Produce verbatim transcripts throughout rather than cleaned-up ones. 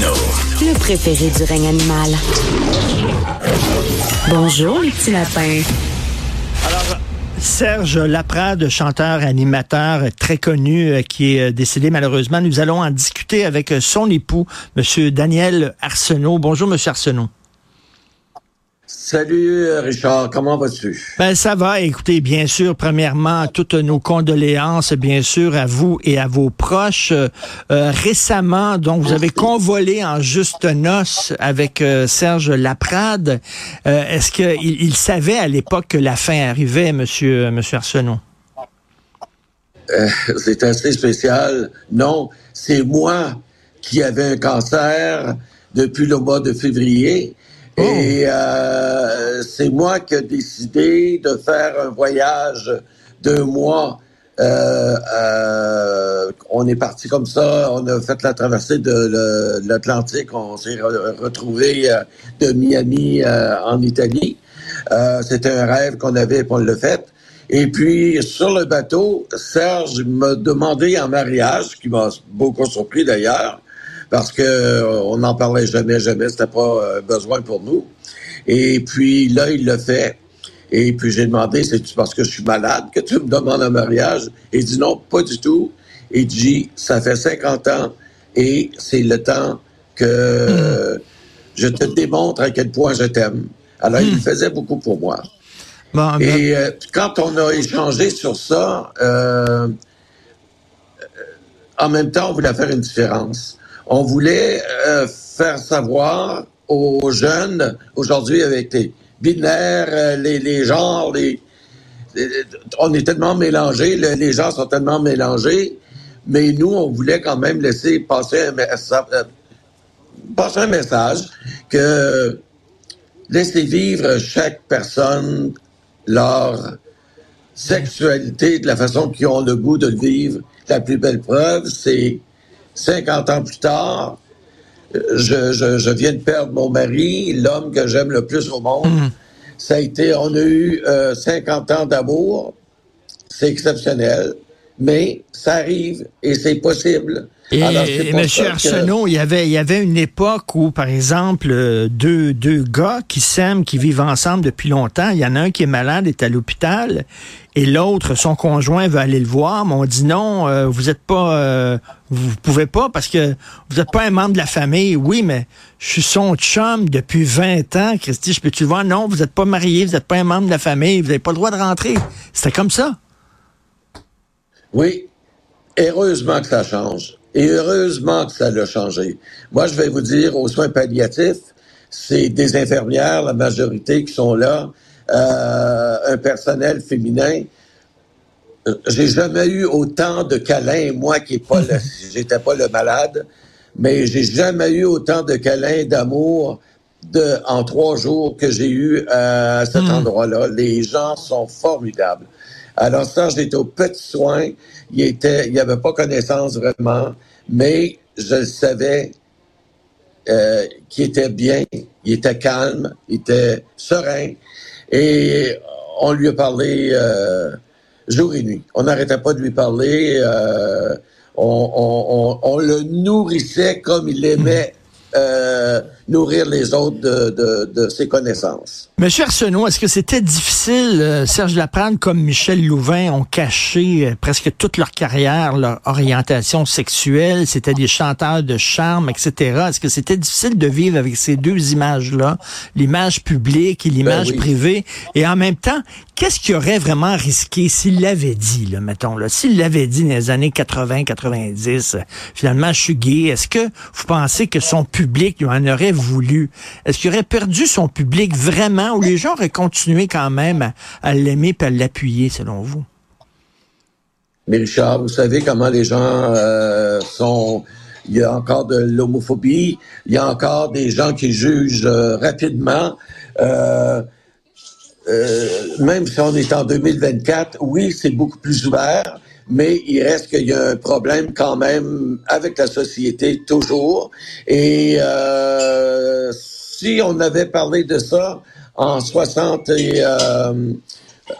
Martineau. Le préféré du règne animal. Bonjour, les petits lapins. Alors, Serge Laprade, chanteur, animateur très connu, qui est décédé malheureusement. Nous allons en discuter avec son époux, M. Daniel Arsenault. Bonjour, M. Arsenault. Salut Richard, comment vas-tu? Ben ça va, écoutez, bien sûr, premièrement, toutes nos condoléances, bien sûr, à vous et à vos proches. Euh, récemment, donc, vous avez convolé en juste noces avec euh, Serge Laprade. Euh, est-ce qu'il il savait à l'époque que la fin arrivait, monsieur, monsieur Arsenault? Euh, c'est assez spécial. Non, c'est moi qui avais un cancer depuis le mois de février. Oh. Et euh, c'est moi qui ai décidé de faire un voyage d'un mois. Euh, euh, on est parti comme ça, on a fait la traversée de, de, de l'Atlantique, on s'est re- retrouvé euh, de Miami euh, en Italie. Euh, c'était un rêve qu'on avait et on l'a fait. Et puis, sur le bateau, Serge m'a demandé en mariage, ce qui m'a beaucoup surpris d'ailleurs, parce que euh, on n'en parlait jamais, jamais, c'était pas euh, besoin pour nous. Et puis là, il l'a fait. Et puis j'ai demandé, c'est-tu parce que je suis malade que tu me demandes un mariage? Il dit non, pas du tout. Il dit, ça fait cinquante ans et c'est le temps que euh, je te démontre à quel point je t'aime. Alors, mmh. il faisait beaucoup pour moi. Bon, et euh, quand on a échangé sur ça, euh, en même temps, on voulait faire une différence. On voulait euh, faire savoir aux jeunes, aujourd'hui avec les binaires, les, les genres, les, les, on est tellement mélangés, les, les gens sont tellement mélangés, mais nous, on voulait quand même laisser passer un, euh, passer un message que euh, laissez vivre chaque personne leur sexualité de la façon qu'ils ont le goût de le vivre. La plus belle preuve, c'est cinquante ans plus tard, je, je, je viens de perdre mon mari, l'homme que j'aime le plus au monde. Mmh. Ça a été, on a eu euh, cinquante ans d'amour. C'est exceptionnel. Mais ça arrive et c'est possible. Et, Alors, c'est et M. Arsenault, que... il y avait, il y avait une époque où, par exemple, deux, deux gars qui s'aiment, qui vivent ensemble depuis longtemps, il y en a un qui est malade, est à l'hôpital, et l'autre, son conjoint, veut aller le voir, mais on dit non, euh, vous êtes pas, euh, vous pouvez pas parce que vous êtes pas un membre de la famille. Oui, mais je suis son chum depuis vingt ans, Christy, je peux-tu le voir? Non, vous êtes pas marié, vous êtes pas un membre de la famille, vous n'avez pas le droit de rentrer. C'était comme ça. Oui, heureusement que ça change. Et heureusement que ça l'a changé. Moi, je vais vous dire, aux soins palliatifs, c'est des infirmières, la majorité, qui sont là, euh, un personnel féminin. J'ai jamais eu autant de câlins, moi qui n'étais pas, le, pas le malade, mais j'ai jamais eu autant de câlins, d'amour, de, en trois jours que j'ai eu euh, à cet mmh. endroit-là. Les gens sont formidables. Alors ça, j'étais aux petits soins, il était, il avait pas connaissance vraiment, mais je le savais euh, qu'il était bien, il était calme, il était serein, et on lui a parlé euh, jour et nuit. On n'arrêtait pas de lui parler, euh, on, on, on, on le nourrissait comme il aimait Euh, nourrir les autres de, de, de ses connaissances. Monsieur Arsenault, est-ce que c'était difficile, euh, Serge Laprade, comme Michel Louvain, ont caché euh, presque toute leur carrière, leur orientation sexuelle, c'était des chanteurs de charme, et cetera. Est-ce que c'était difficile de vivre avec ces deux images-là, l'image publique et l'image ben oui. privée, et en même temps, qu'est-ce qu'il aurait vraiment risqué s'il l'avait dit, là, mettons, là, s'il l'avait dit dans les années quatre-vingts quatre-vingt-dix, euh, finalement, je suis gay, est-ce que vous pensez que son public public lui en aurait voulu? Est-ce qu'il aurait perdu son public vraiment ou les gens auraient continué quand même à, à l'aimer et à l'appuyer, selon vous? Mais Richard, vous savez comment les gens euh, sont... Il y a encore de l'homophobie, il y a encore des gens qui jugent euh, rapidement. Euh, euh, même si on est en deux mille vingt-quatre, oui, c'est beaucoup plus ouvert, mais il reste qu'il y a un problème quand même avec la société, toujours. Et euh, si on avait parlé de ça en soixante et, euh,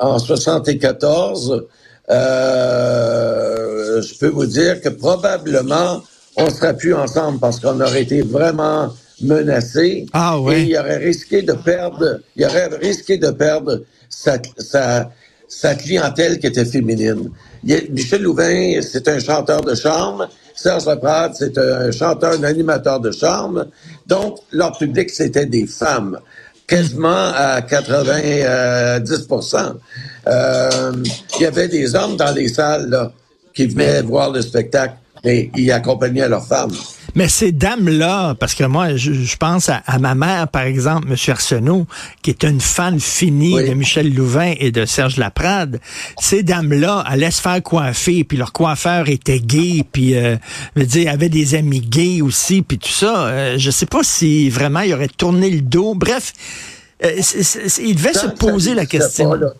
en soixante-quatorze, euh, je peux vous dire que probablement on ne serait plus ensemble parce qu'on aurait été vraiment menacés. Ah, ouais. Et il aurait risqué de perdre, il aurait risqué de perdre sa, sa, sa clientèle qui était féminine. Il, Michel Louvain, c'est un chanteur de charme. Serge Laprade, c'est un chanteur, un animateur de charme. Donc, leur public, c'était des femmes. Quasiment à quatre-vingt-dix pour cent. Euh, il y avait des hommes dans les salles, là, qui venaient voir le spectacle et ils accompagnaient leurs femmes. Mais ces dames-là, parce que moi, je, je pense à, à ma mère, par exemple, M. Arsenault, qui est une fan finie oui. de Michel Louvain et de Serge Laprade. Ces dames-là allaient se faire coiffer, puis leur coiffeur était gay, puis euh, je veux dire, avait des amis gays aussi, puis tout ça. Euh, je sais pas si vraiment il aurait tourné le dos. Bref, euh, c'est, c'est, c'est, il devait Tant se poser que la question. Pas,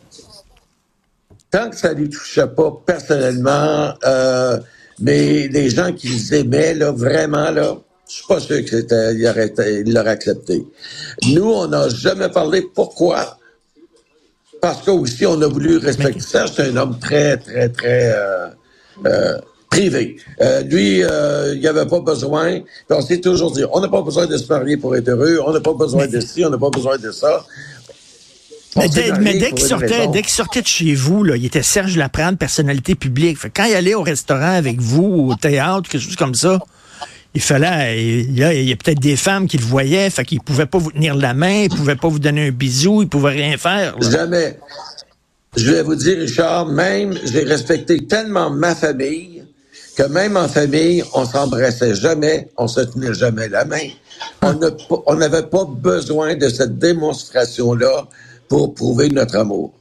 Tant que ça lui touchait pas personnellement... Euh, Mais les gens qu'ils aimaient, là, vraiment, là, je suis pas sûr qu'ils l'auraient accepté. Nous, on n'a jamais parlé. Pourquoi? Parce que aussi, on a voulu respecter ça. C'est un homme très, très, très euh, euh, privé. Euh, lui, euh, il n'y avait pas besoin. Puis on s'est toujours dit, on n'a pas besoin de se marier pour être heureux, on n'a pas besoin de ci, on n'a pas besoin de ça. Mais dès, mais dès qu'il sortait, dès qu'il sortait de chez vous, là, il était Serge Laprade, personnalité publique. Fait, quand il allait au restaurant avec vous, au théâtre, quelque chose comme ça, il fallait, il y a, il y a peut-être des femmes qui le voyaient, fait qu'ils pouvaient pas vous tenir la main, ils pouvaient pas vous donner un bisou, ils pouvaient rien faire. Là. Jamais. Je vais vous dire, Richard, même, j'ai respecté tellement ma famille que même en famille, on s'embrassait jamais, on se tenait jamais la main. On n'avait pas besoin de cette démonstration-là pour prouver notre amour.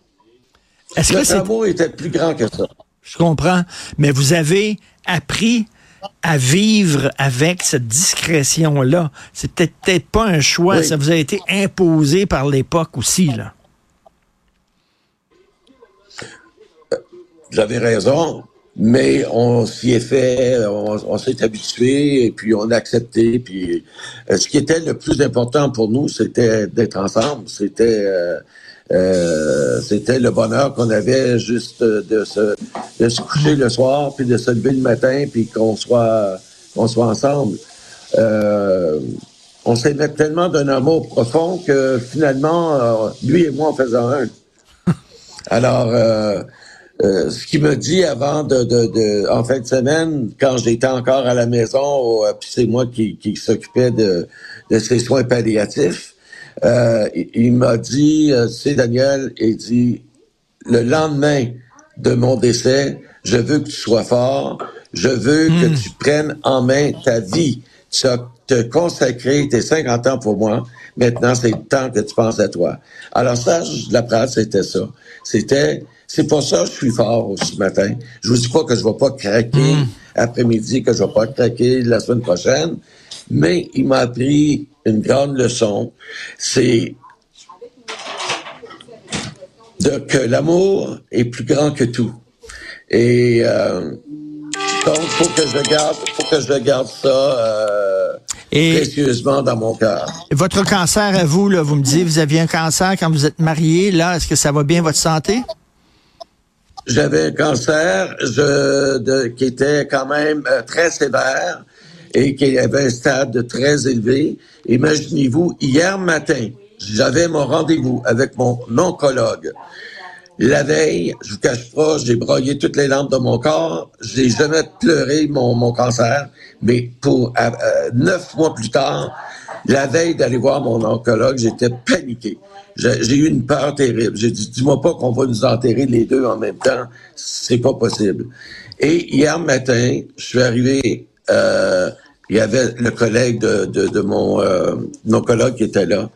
Est-ce notre que amour était plus grand que ça. Je comprends, mais vous avez appris à vivre avec cette discrétion-là. C'est peut-être, peut-être pas un choix, oui. Ça vous a été imposé par l'époque aussi, là. Vous avez raison, mais on s'y est fait, on, on s'est habitué, et puis on a accepté. Puis, ce qui était le plus important pour nous, c'était d'être ensemble, c'était... Euh, Euh, c'était le bonheur qu'on avait juste de se, de se coucher le soir, puis de se lever le matin, puis qu'on soit, qu'on soit ensemble. Euh, on s'aimait tellement d'un amour profond que finalement, euh, lui et moi, on faisait un. Alors, euh, euh, ce qu'il me dit avant, de, de, de, en fin de semaine, quand j'étais encore à la maison, puis c'est moi qui, qui s'occupais de, de ses soins palliatifs, Euh, il, il m'a dit, euh, c'est Daniel, il dit, le lendemain de mon décès, je veux que tu sois fort, je veux mmh. que tu prennes en main ta vie. Tu as te consacré tes cinquante ans pour moi, maintenant c'est le temps que tu penses à toi. Alors ça, je, la phrase, c'était ça. C'était, c'est pour ça que je suis fort ce matin. Je vous dis pas que je vais pas craquer mmh. après-midi, que je vais pas craquer la semaine prochaine, mais il m'a appris une grande leçon, c'est de, que l'amour est plus grand que tout. Et euh, donc, il faut que je garde, faut que je garde ça euh, et précieusement dans mon cœur. Votre cancer à vous, là, vous me disiez, vous aviez un cancer quand vous êtes marié, là, est-ce que ça va bien votre santé? J'avais un cancer je, de, qui était quand même euh, très sévère, et qu'il y avait un stade très élevé. Imaginez-vous, hier matin, j'avais mon rendez-vous avec mon oncologue. La veille, je vous cache pas, j'ai broyé toutes les lampes de mon corps, j'ai jamais pleuré mon, mon cancer, mais pour euh, neuf mois plus tard, la veille d'aller voir mon oncologue, j'étais paniqué. J'ai, j'ai eu une peur terrible. J'ai dit, dis-moi pas qu'on va nous enterrer les deux en même temps, c'est pas possible. Et hier matin, je suis arrivé... Euh, il y avait le collègue de, de, de mon euh, oncologue qui était là,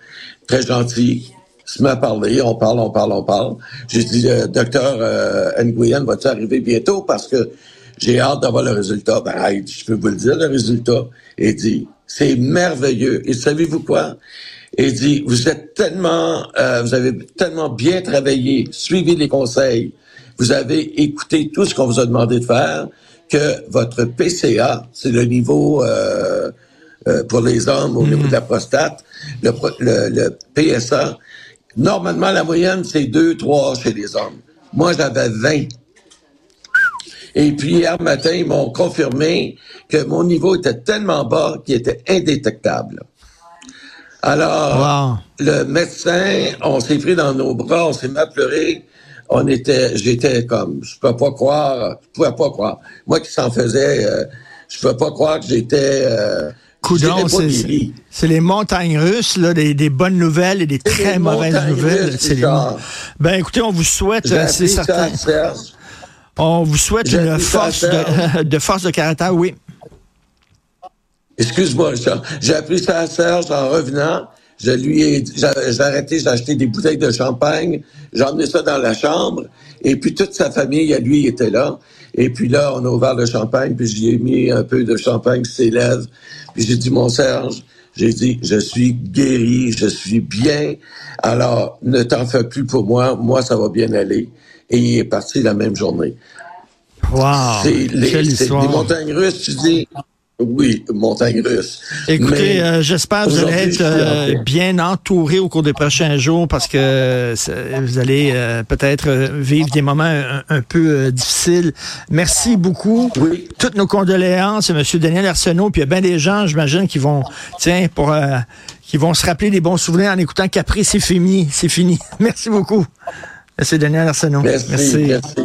très gentil, il se met à parler, on parle, on parle, on parle. J'ai dit, euh, docteur euh, Nguyen, va-tu arriver bientôt parce que j'ai hâte d'avoir le résultat. Ben, hey, je peux vous le dire, le résultat. Il dit, c'est merveilleux. Et savez-vous quoi? Il dit, vous êtes tellement, euh, vous avez tellement bien travaillé, suivi les conseils, vous avez écouté tout ce qu'on vous a demandé de faire, que votre P C A, c'est le niveau euh, euh, pour les hommes au niveau de la prostate, le, le, le P S A, normalement, la moyenne, c'est deux, trois chez les hommes. Moi, j'avais vingt. Et puis, hier matin, ils m'ont confirmé que mon niveau était tellement bas qu'il était indétectable. Alors, wow. Le médecin, on s'est pris dans nos bras, on s'est mis à pleurer. On était, j'étais comme, je peux pas croire, je pouvais pas croire. Moi qui s'en faisais, euh, je peux pas croire que j'étais... Euh, Coudon, c'est, c'est les montagnes russes, là, des, des bonnes nouvelles et des c'est très mauvaises nouvelles. Russes, c'est les... Ben écoutez, on vous souhaite, J'ai c'est certain. Ça, on vous souhaite J'ai une force de, de force de caractère, oui. Excuse-moi, Jean. J'ai appris ça à Serge en revenant. Je lui ai, j'ai, j'ai arrêté, j'ai acheté des bouteilles de champagne. J'ai emmené ça dans la chambre. Et puis toute sa famille, lui, était là. Et puis là, on a ouvert le champagne. Puis j'y ai mis un peu de champagne sur ses lèvres. Puis j'ai dit, mon Serge, j'ai dit, je suis guéri, je suis bien. Alors, ne t'en fais plus pour moi. Moi, ça va bien aller. Et il est parti la même journée. Wow! C'est les, c'est les montagnes russes, tu dis... Oui, montagne russe. Écoutez, euh, j'espère que vous allez être euh, bien entouré au cours des prochains jours parce que euh, vous allez euh, peut-être vivre des moments un, un peu euh, difficiles. Merci beaucoup. Oui. Toutes nos condoléances à M. Daniel Arsenault. Puis il y a bien des gens, j'imagine, qui vont tiens pour euh, qui vont se rappeler des bons souvenirs en écoutant Caprice, c'est fini. C'est fini. Merci beaucoup. Monsieur Daniel Arsenault. Merci. Merci. Merci.